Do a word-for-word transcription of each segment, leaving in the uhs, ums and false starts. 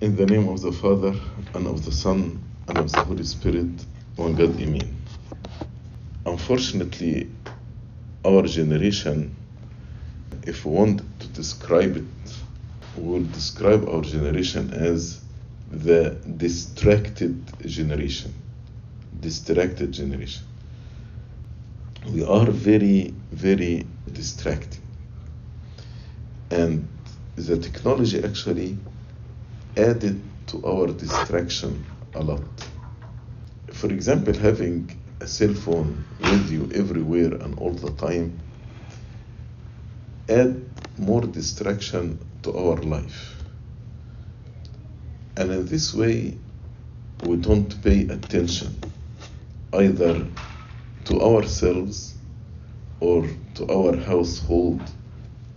In the name of the Father, and of the Son, and of the Holy Spirit, one God, Amen. Unfortunately, our generation, if we want to describe it, we will describe our generation as the distracted generation. Distracted generation. We are very, very distracted. And the technology actually added to our distraction a lot. For example, having a cell phone with you everywhere and all the time add more distraction to our life. And in this way, we don't pay attention either to ourselves or to our household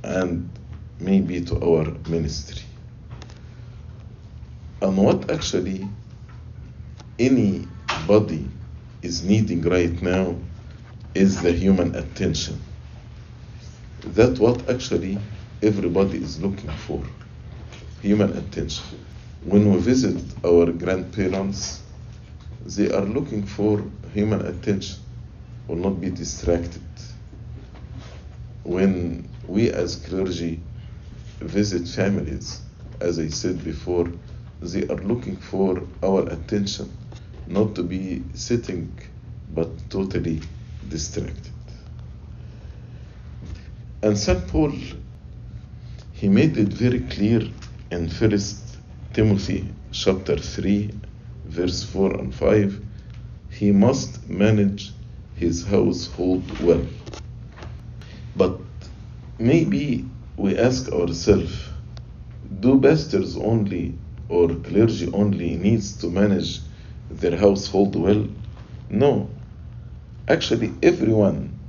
and maybe to our ministry. And what actually anybody is needing right now is the human attention. That's what actually everybody is looking for, human attention. When we visit our grandparents, they are looking for human attention, will not be distracted. When we as clergy visit families, as I said before, they are looking for our attention, not to be sitting, but totally distracted. And Saint Paul, he made it very clear in First Timothy chapter three, verse four and five, he must manage his household well. But maybe we ask ourselves, do pastors only or clergy only needs to manage their household well? No. Actually, everyone,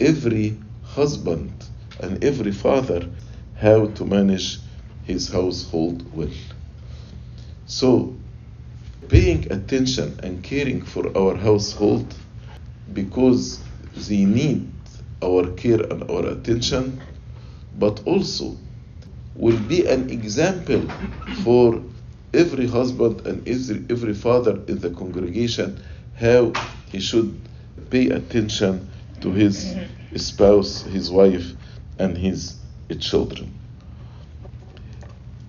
every husband and every father, how to manage his household well. So, paying attention and caring for our household, because they need our care and our attention, but also will be an example for every husband and every, every father in the congregation, how he should pay attention to his spouse, his wife, and his children.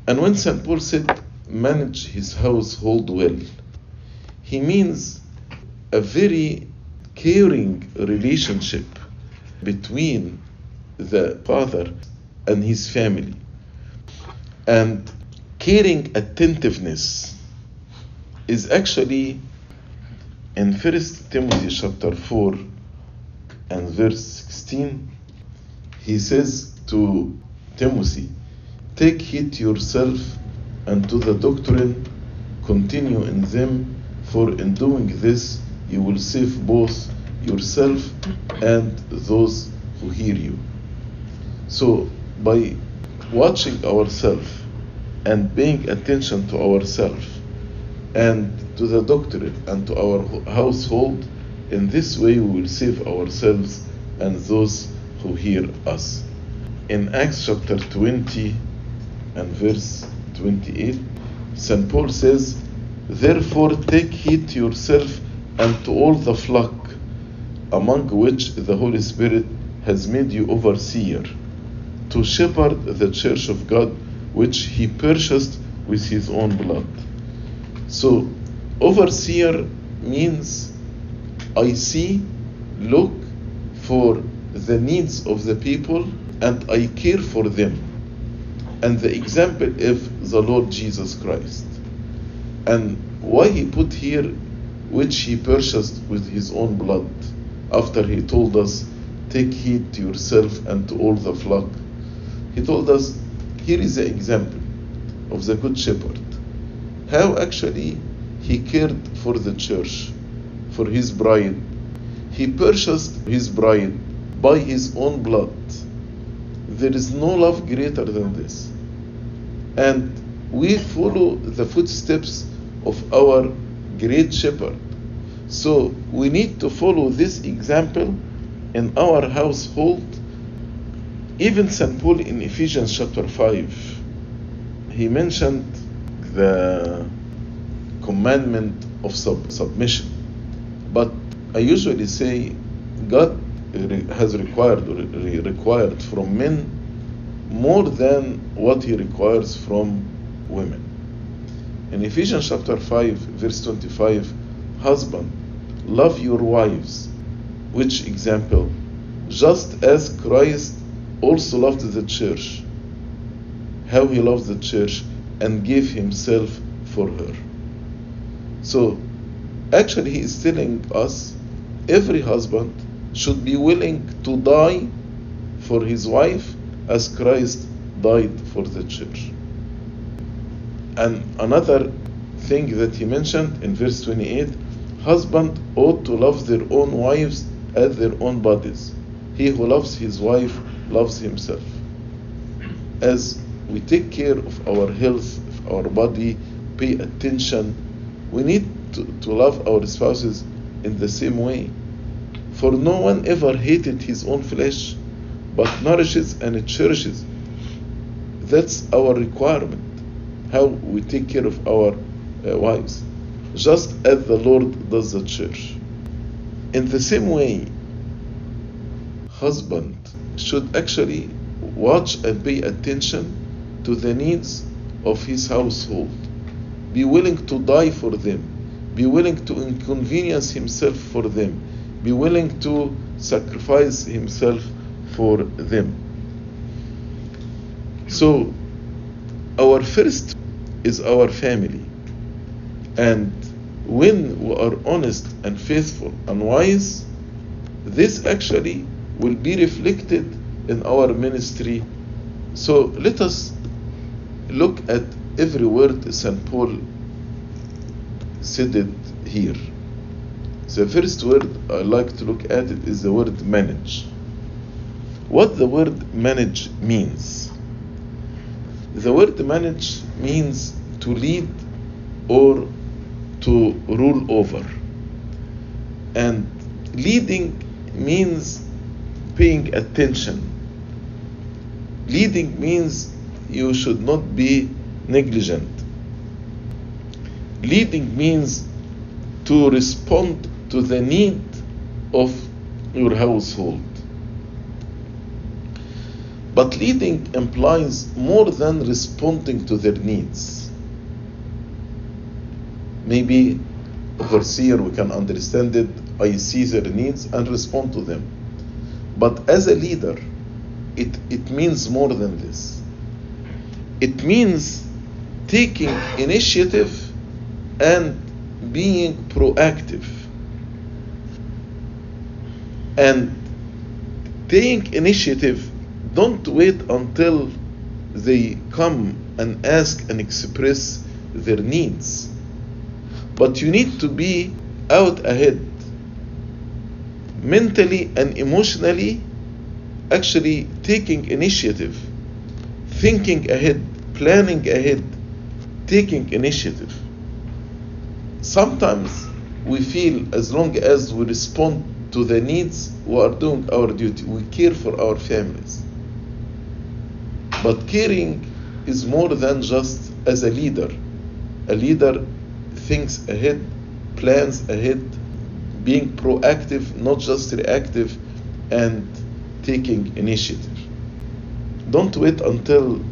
And when Saint Paul said, manage his household well, he means a very caring relationship between the father and his family. And caring attentiveness is actually in First Timothy chapter four and verse sixteen, he says to Timothy, take heed to yourself and to the doctrine, continue in them, for in doing this you will save both yourself and those who hear you. So by watching ourselves and paying attention to ourselves and to the doctrine and to our household, in this way we will save ourselves and those who hear us. In Acts chapter twenty and verse twenty-eight, Saint Paul says, therefore take heed to yourself and to all the flock, among which the Holy Spirit has made you overseer, to shepherd the church of God, which he purchased with his own blood. So, overseer means I see, look for the needs of the people, and I care for them. And the example is the Lord Jesus Christ. And why he put here, which he purchased with his own blood, after he told us, take heed to yourself and to all the flock. He told us, here is an example of the Good Shepherd, how actually he cared for the church, for his bride. He purchased his bride by his own blood. There is no love greater than this. And we follow the footsteps of our great shepherd. So we need to follow this example in our household. Even Saint Paul in Ephesians chapter five, he mentioned the commandment of sub- submission. But I usually say God re- has required re- required from men more than what he requires from women. In Ephesians chapter five, verse twenty-five, husband, love your wives, which example, just as Christ also loved the church, how he loved the church and gave himself for her. So actually he is telling us every husband should be willing to die for his wife as Christ died for the church. And another thing that he mentioned in verse twenty-eight, husbands ought to love their own wives as their own bodies. He who loves his wife loves himself. As we take care of our health, of our body, pay attention, we need to, to love our spouses in the same way. For no one ever hated his own flesh, but nourishes and cherishes. That's our requirement, how we take care of our uh, wives, just as the Lord does the church. In the same way, husband should actually watch and pay attention to the needs of his household. Be willing to die for them. Be willing to inconvenience himself for them. Be willing to sacrifice himself for them. So, our first is our family. And when we are honest and faithful and wise, this actually will be reflected in our ministry. So let us look at every word Saint Paul said it here. The first word I like to look at it is the word manage. What the word manage means? The word manage means to lead or to rule over. And leading means paying attention. Leading means you should not be negligent. Leading means to respond to the need of your household. But leading implies more than responding to their needs. Maybe overseer, we can understand it, I see their needs and respond to them. But as a leader, it, it means more than this. It means taking initiative and being proactive. And taking initiative, don't wait until they come and ask and express their needs. But you need to be out ahead. Mentally and emotionally, actually taking initiative, thinking ahead, planning ahead, taking initiative. Sometimes we feel as long as we respond to the needs, we are doing our duty. We care for our families. But caring is more than just as a leader. A leader thinks ahead, plans ahead, being proactive, not just reactive, and taking initiative. Don't wait until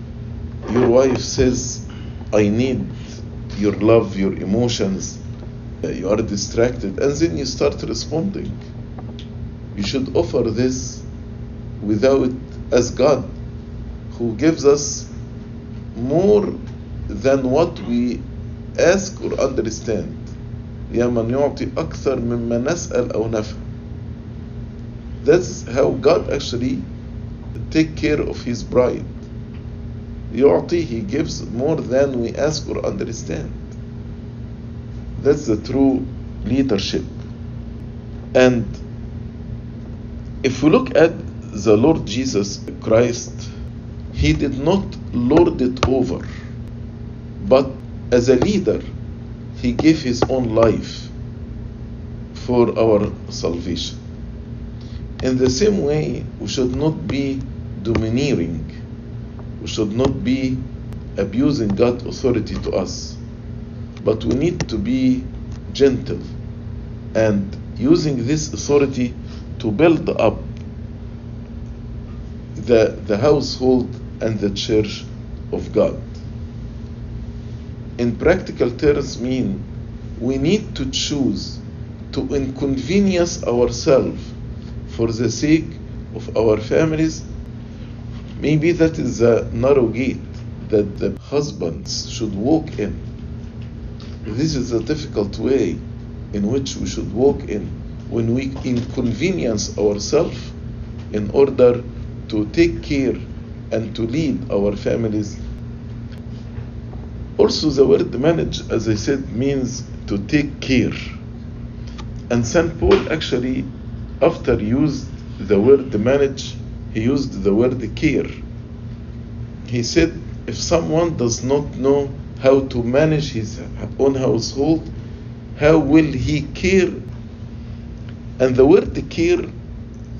your wife says, I need your love, your emotions, you are distracted, and then you start responding. You should offer this without, as God, who gives us more than what we ask or understand. يا من يعطي أكثر مما نسأل أو نفهم. That's how God actually take care of His bride. يعطي, He gives more than we ask or understand. That's the true leadership. And if we look at the Lord Jesus Christ, He did not lord it over, but as a leader, He gave His own life for our salvation. In the same way, we should not be domineering. We should not be abusing God's authority to us. But we need to be gentle and using this authority to build up the, the household and the church of God. In practical terms mean we need to choose to inconvenience ourselves for the sake of our families. Maybe that is a narrow gate that the husbands should walk in. This is a difficult way in which we should walk in when we inconvenience ourselves in order to take care and to lead our families. Also, the word manage, as I said, means to take care. And Saint Paul actually, after used the word manage, he used the word care. He said, if someone does not know how to manage his own household, how will he care? And the word care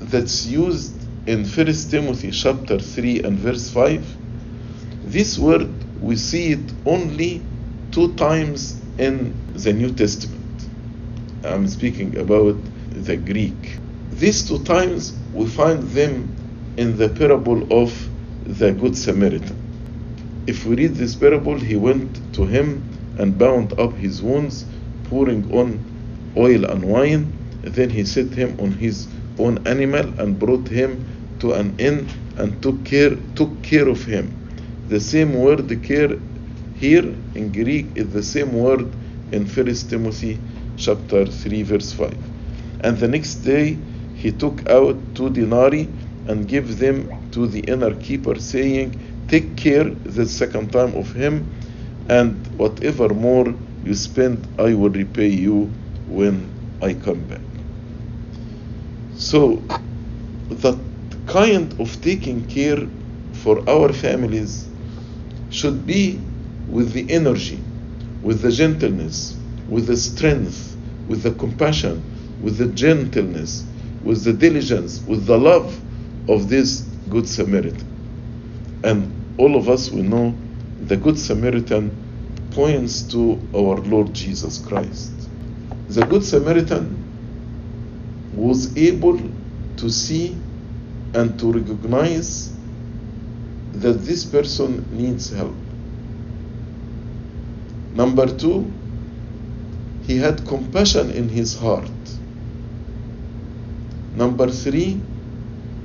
that's used in First Timothy chapter three and verse five, this word, we see it only two times in the New Testament. I'm speaking about the Greek. These two times we find them in the parable of the Good Samaritan. If we read this parable, he went to him and bound up his wounds, pouring on oil and wine. Then he set him on his own animal and brought him to an inn and took care, took care of him. The same word care here in Greek is the same word in First Timothy chapter three verse five. And the next day he took out two denarii and gave them to the inner keeper, saying, take care the second time of him, and whatever more you spend I will repay you when I come back. So that kind of taking care for our families should be with the energy, with the gentleness, with the strength, with the compassion, with the gentleness, with the diligence, with the love of this Good Samaritan. And all of us, we know the Good Samaritan points to our Lord Jesus Christ. The Good Samaritan was able to see and to recognize that this person needs help. Number two, he had compassion in his heart. Number three,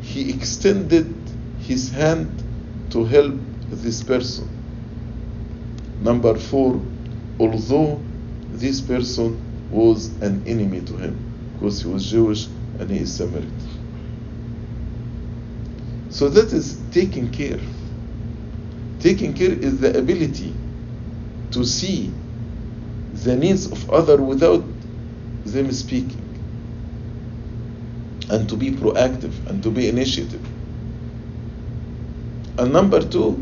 he extended his hand to help this person. Number four, although this person was an enemy to him, because he was Jewish and he is Samaritan. So that is taking care. Taking care is the ability to see the needs of others without them speaking, and to be proactive and to be initiative. And number two,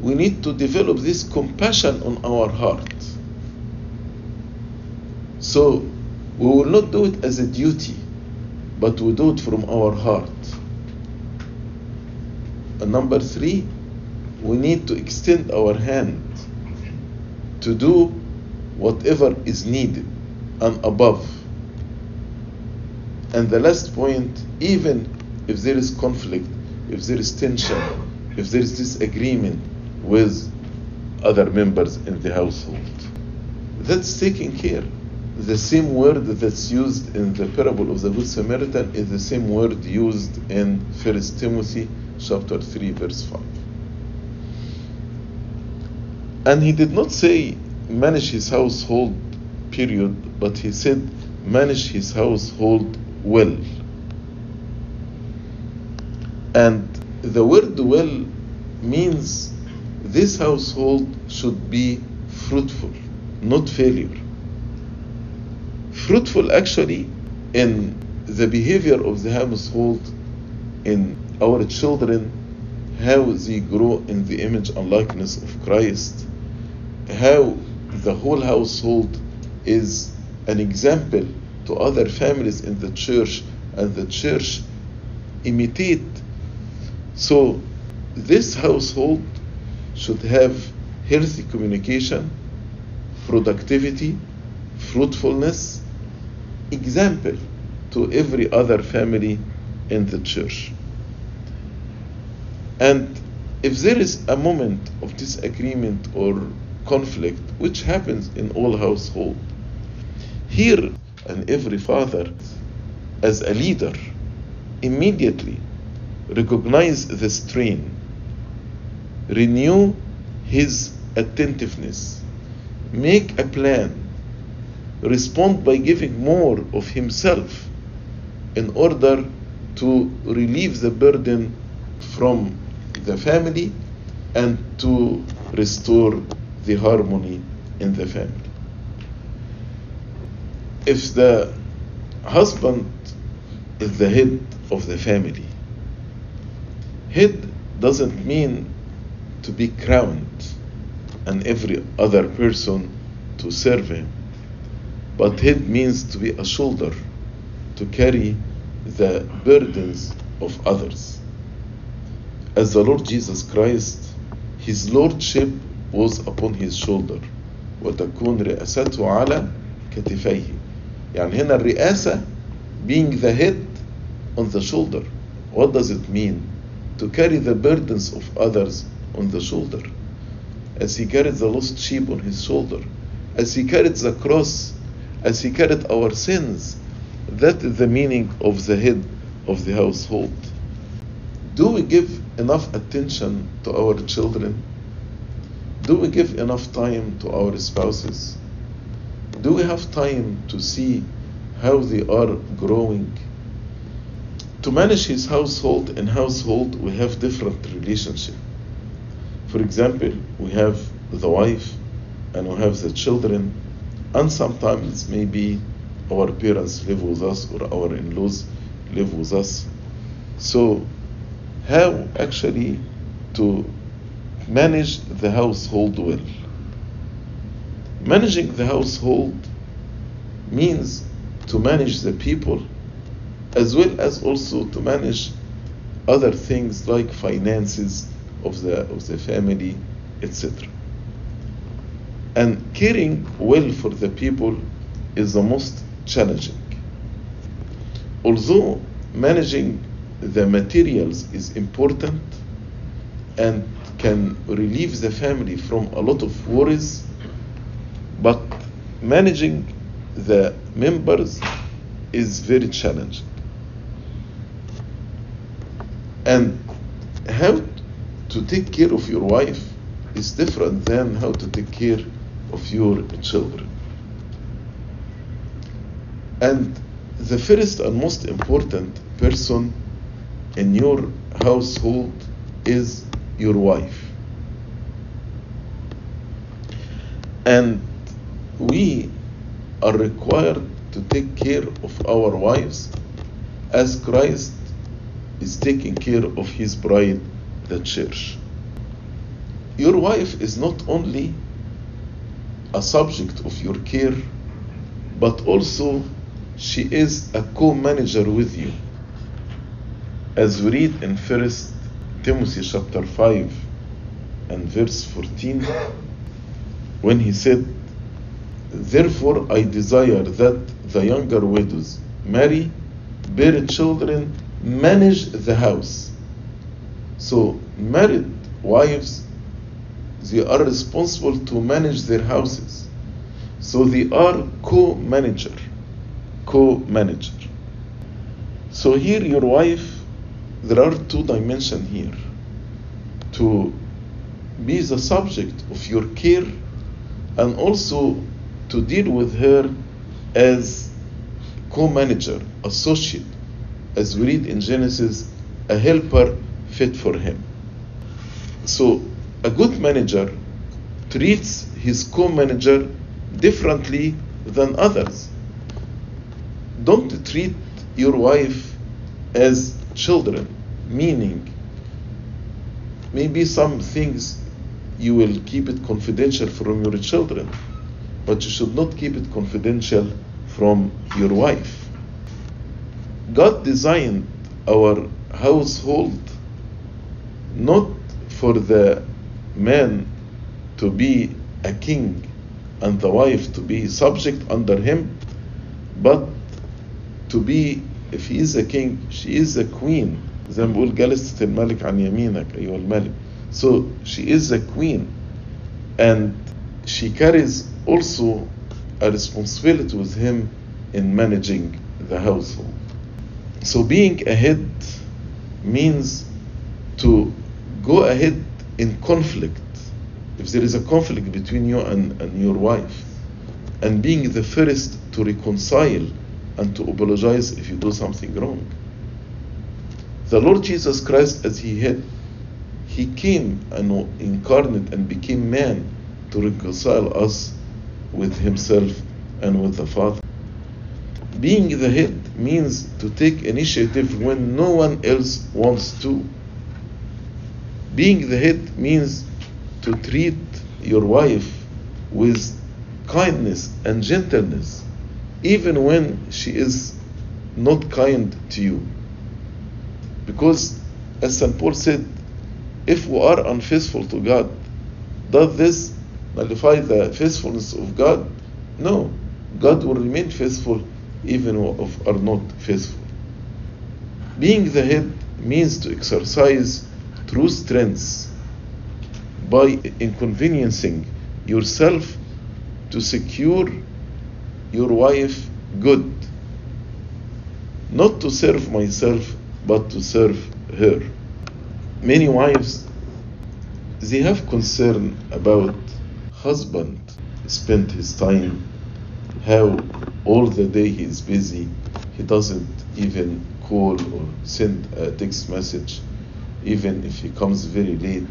we need to develop this compassion on our heart. So we will not do it as a duty, but we do it from our heart. And number three, we need to extend our hand to do whatever is needed and above. And the last point, even if there is conflict, if there is tension, if there is disagreement with other members in the household, that's taking care. The same word that's used in the parable of the Good Samaritan is the same word used in First Timothy chapter three verse five. And he did not say manage his household period, but he said manage his household well. And the word well means this household should be fruitful, not failure. Fruitful actually in the behavior of the household, in our children, how they grow in the image and likeness of Christ, how the whole household is an example to other families in the church, and the church imitate. So this household should have healthy communication, productivity, fruitfulness, example to every other family in the church. And if there is a moment of disagreement or conflict, which happens in all households, here and every father, as a leader, immediately recognize the strain, renew his attentiveness, make a plan, respond by giving more of himself in order to relieve the burden from the family and to restore the harmony in the family. If the husband is the head of the family, head doesn't mean to be crowned and every other person to serve him, but head means to be a shoulder, to carry the burdens of others. As the Lord Jesus Christ, his lordship was upon his shoulder. وَتَكُونْ رِئَاسَتُهُ عَلَى كَتِفَيْهِ. يعني هنا الرئاسة, being the head, on the shoulder. What does it mean? To carry the burdens of others on the shoulder. As he carried the lost sheep on his shoulder, as he carried the cross, as he carried our sins, that is the meaning of the head of the household. Do we give enough attention to our children? Do we give enough time to our spouses? Do we have time to see how they are growing? To manage his household, in household we have different relationships. For example, we have the wife and we have the children, and sometimes maybe our parents live with us or our in-laws live with us. So how actually to manage the household well? Managing the household means to manage the people as well as also to manage other things like finances of the of the family, et cetera. And caring well for the people is the most challenging. Although managing the materials is important and can relieve the family from a lot of worries, but managing the members is very challenging. And how to take care of your wife is different than how to take care of your children. And the first and most important person in your household is your wife. And we are required to take care of our wives as Christ is taking care of his bride, the church. Your wife is not only a subject of your care, but also she is a co-manager with you. As we read in First Timothy chapter five and verse fourteen, when he said, "Therefore I desire that the younger widows marry, bear children, manage the house." So married wives, they are responsible to manage their houses. So they are co-manager, co-manager. So here your wife, there are two dimensions here. To be the subject of your care and also to deal with her as co-manager, associate, as we read in Genesis, a helper fit for him. So a good manager treats his co-manager differently than others. Don't treat your wife as children, meaning maybe some things you will keep it confidential from your children, but you should not keep it confidential from your wife. God designed our household not for the man to be a king and the wife to be subject under him, but to be, if he is a king, she is a queen. زي ما بقول جلست الملك عن يمينك أيها الملك. So she is a queen, and she carries also a responsibility with him in managing the household. So being ahead means to go ahead in conflict. If there is a conflict between you and, and your wife, and being the first to reconcile and to apologize if you do something wrong. The Lord Jesus Christ, as he had, he came and incarnate and became man to reconcile us with himself and with the Father. Being the head means to take initiative when no one else wants to. Being the head means to treat your wife with kindness and gentleness, even when she is not kind to you. Because, as Saint Paul said, if we are unfaithful to God, does this nullify the faithfulness of God? No, God will remain faithful even if we are not faithful. Being the head means to exercise true strength by inconveniencing yourself to secure your wife good. Not to serve myself, but to serve her. Many wives, they have concern about husband spent his time, how all the day he is busy, he doesn't even call or send a text message. Even if he comes very late,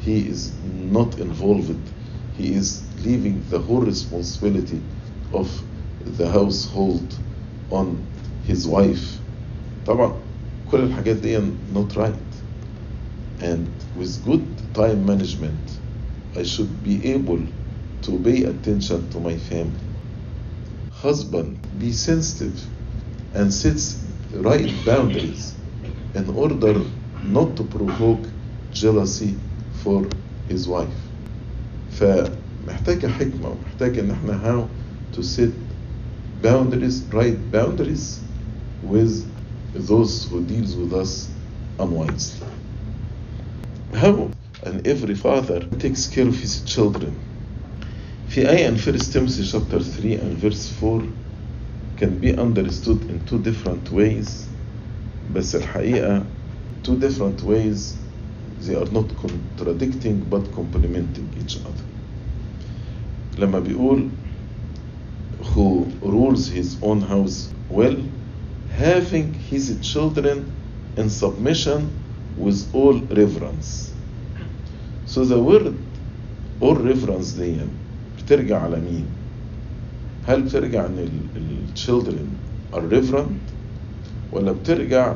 he is not involved. He is leaving the whole responsibility of the household on his wife. طبعا كل الحاجات دي not right. And with good time management, I should be able to pay attention to my family. Husband, be sensitive and set right boundaries in order not to provoke jealousy for his wife. فمحتاجة حكمة ومحتاجة ان احنا how to set boundaries, right boundaries with those who deals with us unwisely. How? And every father takes care of his children. في آية in First Timothy chapter three and verse four can be understood in two different ways. بس الحقيقة two different ways, they are not contradicting but complementing each other. لما بيقول who rules his own house well, having his children in submission with all reverence. So the word all reverence دي بترجع على مين؟ هل بترجع ان ال children are reverent ولا بترجع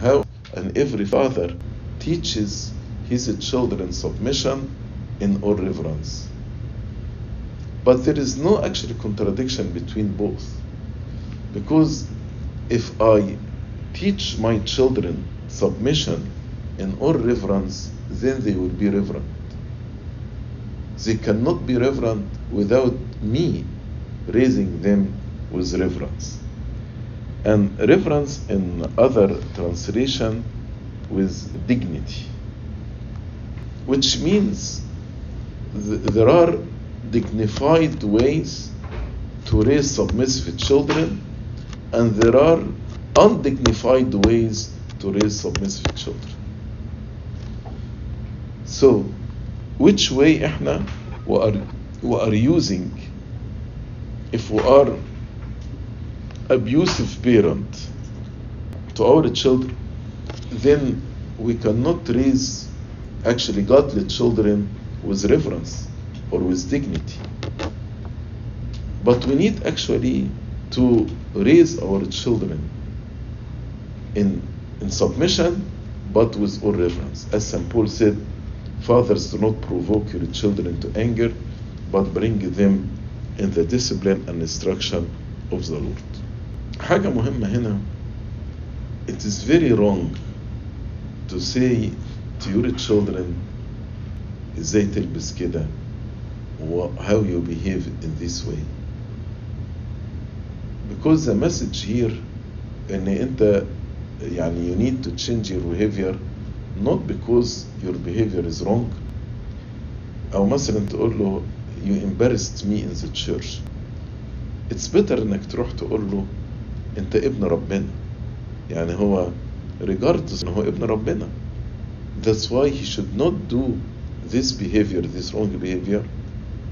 how and every father teaches his children submission in all reverence. But there is no actual contradiction between both, because if I teach my children submission in all reverence, then they will be reverent. They cannot be reverent without me raising them with reverence. And reverence in other translation with dignity, which means th- there are dignified ways to raise submissive children, and there are undignified ways to raise submissive children. So, which way إحنا we are, we are using? If we are abusive parent to our children, then we cannot raise actually godly children with reverence or with dignity. But we need actually to raise our children in, in submission, but with all reverence. As Saint Paul said, fathers, do not provoke your children to anger, but bring them in the discipline and instruction of the Lord. حاجة مهمة هنا, it is very wrong to say to your children ازاي تلبس كده what, how you behave in this way. Because the message here, in أنت يعني you need to change your behavior, not because your behavior is wrong. أو مثلا تقول له you embarrassed me in the church. It's better إنك تروح تقول له أنت ابن ربنا. يعني هو regardless إنه هو ابن ربنا. That's why he should not do this behavior, this wrong behavior,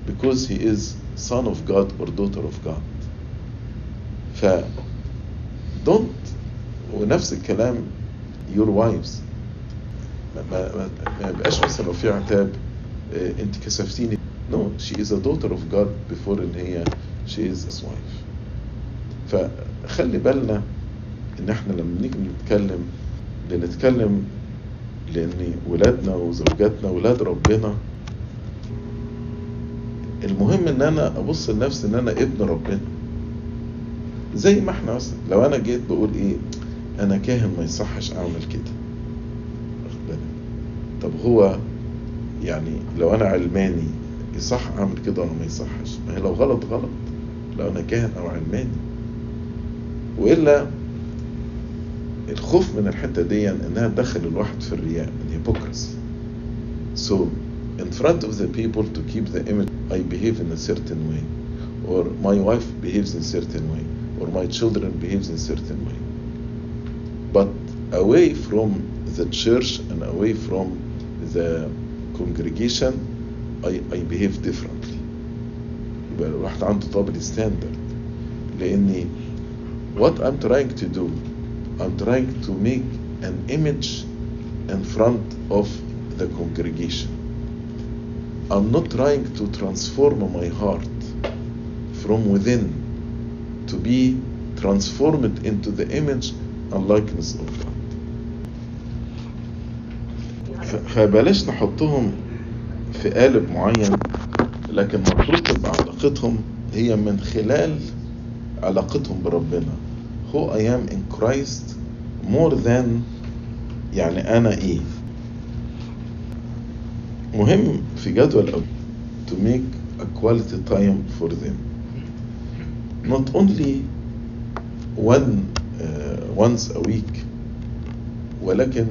because he is son of God or daughter of God. ف don't ونفس الكلام your wives. ما ما يبقاش مثلا في عتاب انت كسفتيني. No, she is a daughter of God before ان هي she is his wife. فخلي بالنا ان احنا لما نيجي نتكلم بنتكلم لأن ولادنا وزوجاتنا ولاد ربنا. المهم ان انا ابص لنفسي ان انا ابن ربنا. زي ما احنا مثلا لو انا جيت بقول ايه انا كاهن ما يصحش اعمل كده. طب هو يعني لو انا علماني يصح اعمل كده ولا ما يصحش؟ ما هي لو غلط غلط لو انا كاهن او علماني. والا الخوف من الحتة دي انها تدخل الواحد في الرياء الهيبوكرسي. So in front of the people to keep the image I behave in a certain way, or my wife behaves in a certain way, or my children behaves in a certain way. But away from the church and away from the congregation I, I behave differently. يبقى الواحد عنده double standard. لاني what I'm trying to do, I'm trying to make an image in front of the congregation. I'm not trying to transform my heart from within to be transformed into the image and likeness of God. فبلاش نحطهم في قالب معين، لكن المفروض تبقى علاقتهم هي من خلال علاقتهم بربنا. Who I am in Christ more than يعني أنا إيه. مهم في جدول أب to make a quality time for them, not only one uh, once a week, ولكن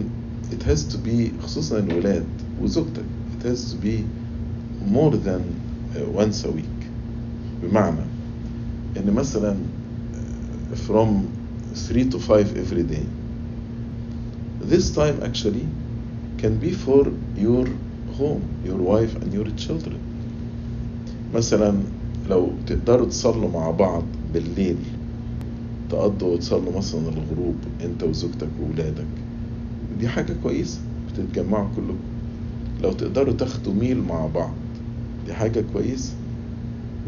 it has to be خصوصا الولاد وزوجتك it has to be more than uh, once a week. بمعنى إن مثلا from three to five every day. This time actually can be for your home, your wife and your children. مثلا لو تقدروا تصلوا مع بعض بالليل، تقضوا وتصلوا مثلا الغروب انت وزوجتك وولادك، دي حاجة كويسة. بتتجمعوا كلكم. لو تقدروا تاخدوا ميل مع بعض، دي حاجة كويسة.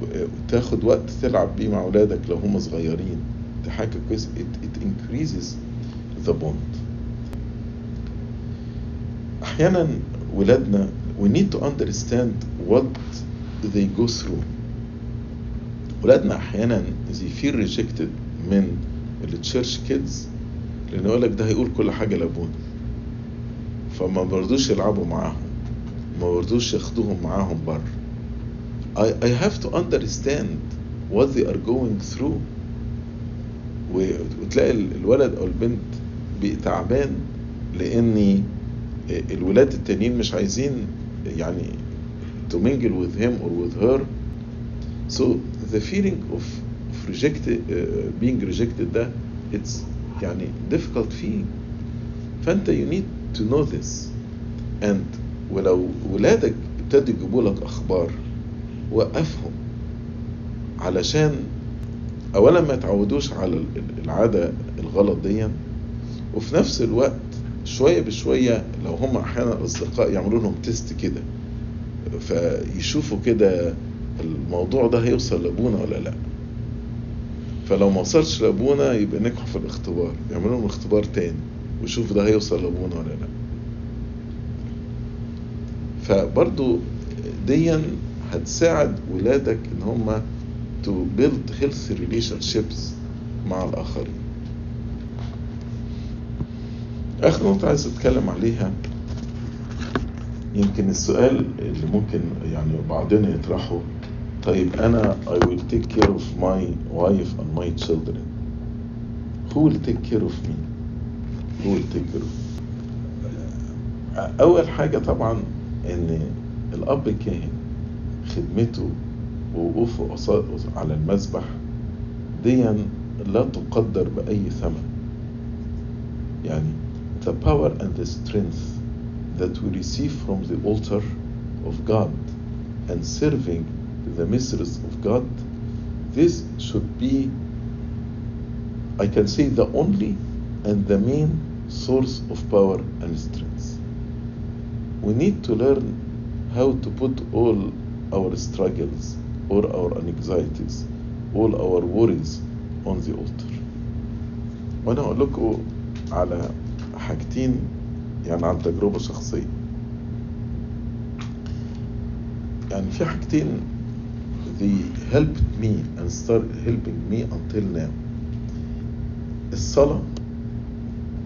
وتاخد وقت تلعب بيه مع ولادك لو هم صغيرين، دي حاجة كويسة. it, it increases the bond. أحيانا ولادنا we need to understand what they go through. ولادنا أحيانا they feel rejected من التشيرش كيدز، لأن يقولك ده هيقول كل حاجة لابونا، فما برضوش يلعبوا معاهم، ما برضوش ياخدوهم معاهم بر. I, I have to understand what they are going through. وتلاقي الولد أو البنت بيتعبان لأن الولاد التانيين مش عايزين يعني to mingle with him or with her. So the feeling of, of rejected, uh, being rejected ده it's يعني difficult feeling. فأنت you need to know this. And ولو ولادك ابتدوا يجيبوا لك أخبار، وقفهم علشان اولا ما يتعودوش على العادة الغلط دي، وفي نفس الوقت شوية بشوية لو هم احيانا الاصدقاء يعملوا لهم تيست كده فيشوفوا كده الموضوع ده هيوصل لابونا ولا لا. فلو ما وصلش لابونا يبقى نجحوا في الاختبار، يعملوا لهم اختبار تاني ويشوفوا ده هيوصل لابونا ولا لا. فبرضو دي هتساعد ولادك ان هم to build healthy relationships مع الاخرين. اخر نقطة عايز اتكلم عليها يمكن السؤال اللي ممكن يعني بعضنا يطرحه، طيب أنا I will take care of my wife and my children. Who will take care of me? Who will take care of me? أول حاجة طبعا إن الأب الكاهن خدمته ووقوفه على المذبح دي لا تقدر بأي ثمن. يعني the power and the strength that we receive from the altar of God and serving the mysteries of God, this should be, I can say, the only and the main source of power and strength. We need to learn how to put all our struggles, all our anxieties, all our worries on the altar. وأنا أقولكوا على حاجتين يعني عن تجربة شخصية. يعني في حاجتين they helped me and started helping me until now. الصلاة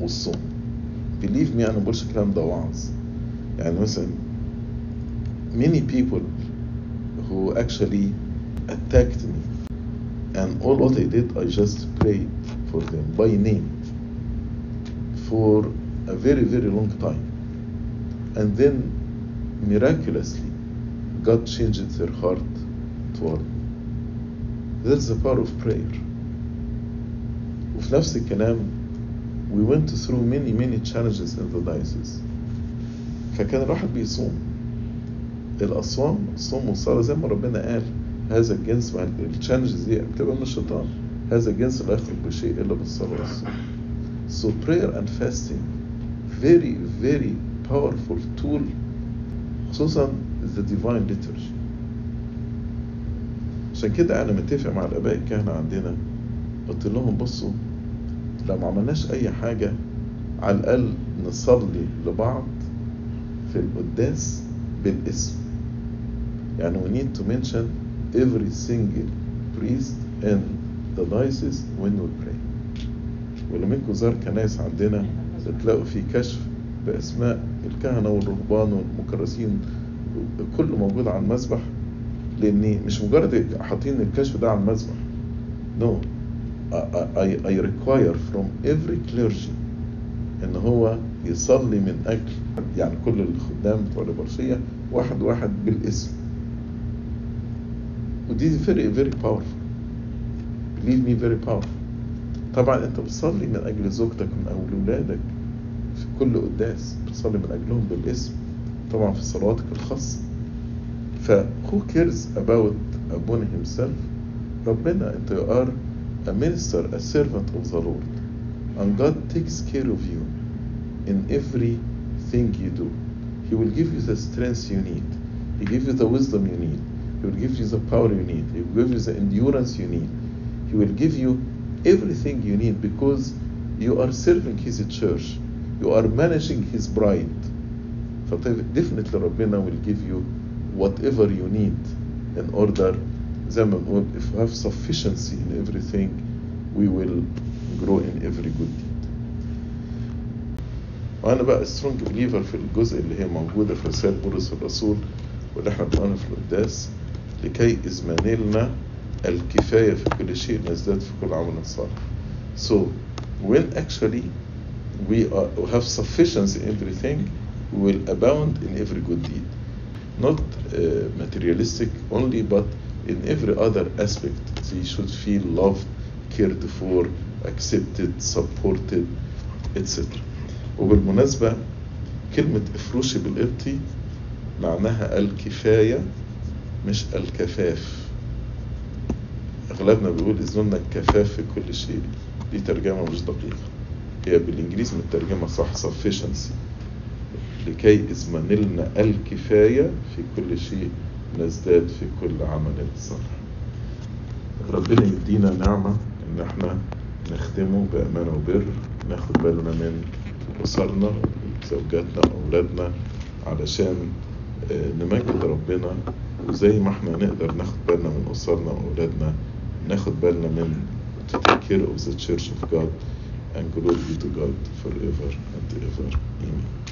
والصوم. Believe me, أنا بقولش الكلام ده وعظ. يعني مثلا many people who actually attacked me, and all what I did, I just prayed for them by name for a very, very long time. And then, miraculously, God changed their heart toward me. That's the power of prayer. وفي نفس الكلام, we went through many, many challenges in the diocese. فكان الواحد بيصوم. الأصوام, الصوم والصلاة زي ما ربنا قال, هذا الجنس مع التشالنجز دي بتبقى من الشيطان. هذا الجنس لا يخرج بشيء إلا بالصلاة والصوم. So prayer and fasting, very, very powerful tool, خصوصا the divine liturgy. عشان كده أنا متفق مع الآباء الكهنة عندنا, قلت لهم بصوا لو ما عملناش أي حاجة على الأقل نصلي لبعض في القداس بالاسم. يعني we need to mention every single priest in the diocese when we pray. ولما منكم زار كنايس عندنا تلاقوا في كشف بأسماء الكهنة والرهبان والمكرسين كله موجود على المذبح, لأني مش مجرد حاطين الكشف ده على المذبح. No, I, I require from every clergy إن هو يصلي من أجل يعني كل الخدام بتوع البرشية واحد واحد بالاسم. ودي very very powerful. Believe me, very powerful. طبعا انت بتصلي من اجل زوجتك من اجل اولادك في كل قداس, بتصلي من اجلهم بالاسم طبعا في صلواتك الخاصة. ف who cares about Abuna himself? ربنا, انت you are a minister, a servant of the Lord, and God takes care of you in everything you do. He will give you the strength you need. He will give you the wisdom you need. He will give you the power you need. He will give you the endurance you need. He will give you everything you need, because you are serving his church, you are managing his bride. So definitely Rabbina will give you whatever you need in order. If we have sufficiency in everything, we will grow in every good deed. وأنا بقى strong believer في الجزء اللي هي موجودة في رسالة بولس الرسول واللي احنا بنقراه في القداس, لكي إزمانلنا الكفاية في كل شيء نزداد في كل عمل صالح. So when actually we are, have sufficiency in everything, we will abound in every good deed, not uh, materialistic only, but in every other aspect. So you should feel loved, cared for, accepted, supported, et cetera. وبالمناسبة كلمة افرشي بالقبطي معناها الكفاية مش الكفاف. أغلبنا بيقول إذننا الكفاف في كل شيء, دي ترجمة مش دقيقة. هي بالإنجليز من الترجمة صح sufficiency, لكي إزمنلنا الكفاية في كل شيء نزداد في كل عمل صالح. ربنا يدينا نعمة إن احنا نخدمه بأمان وبر, ناخد بالنا من أسرنا زوجاتنا وأولادنا علشان نمجد ربنا. وزي ما احنا نقدر ناخد بالنا من أسرنا وأولادنا, ناخد بالنا من to take care of the Church of God and glory to God forever and ever. Amen.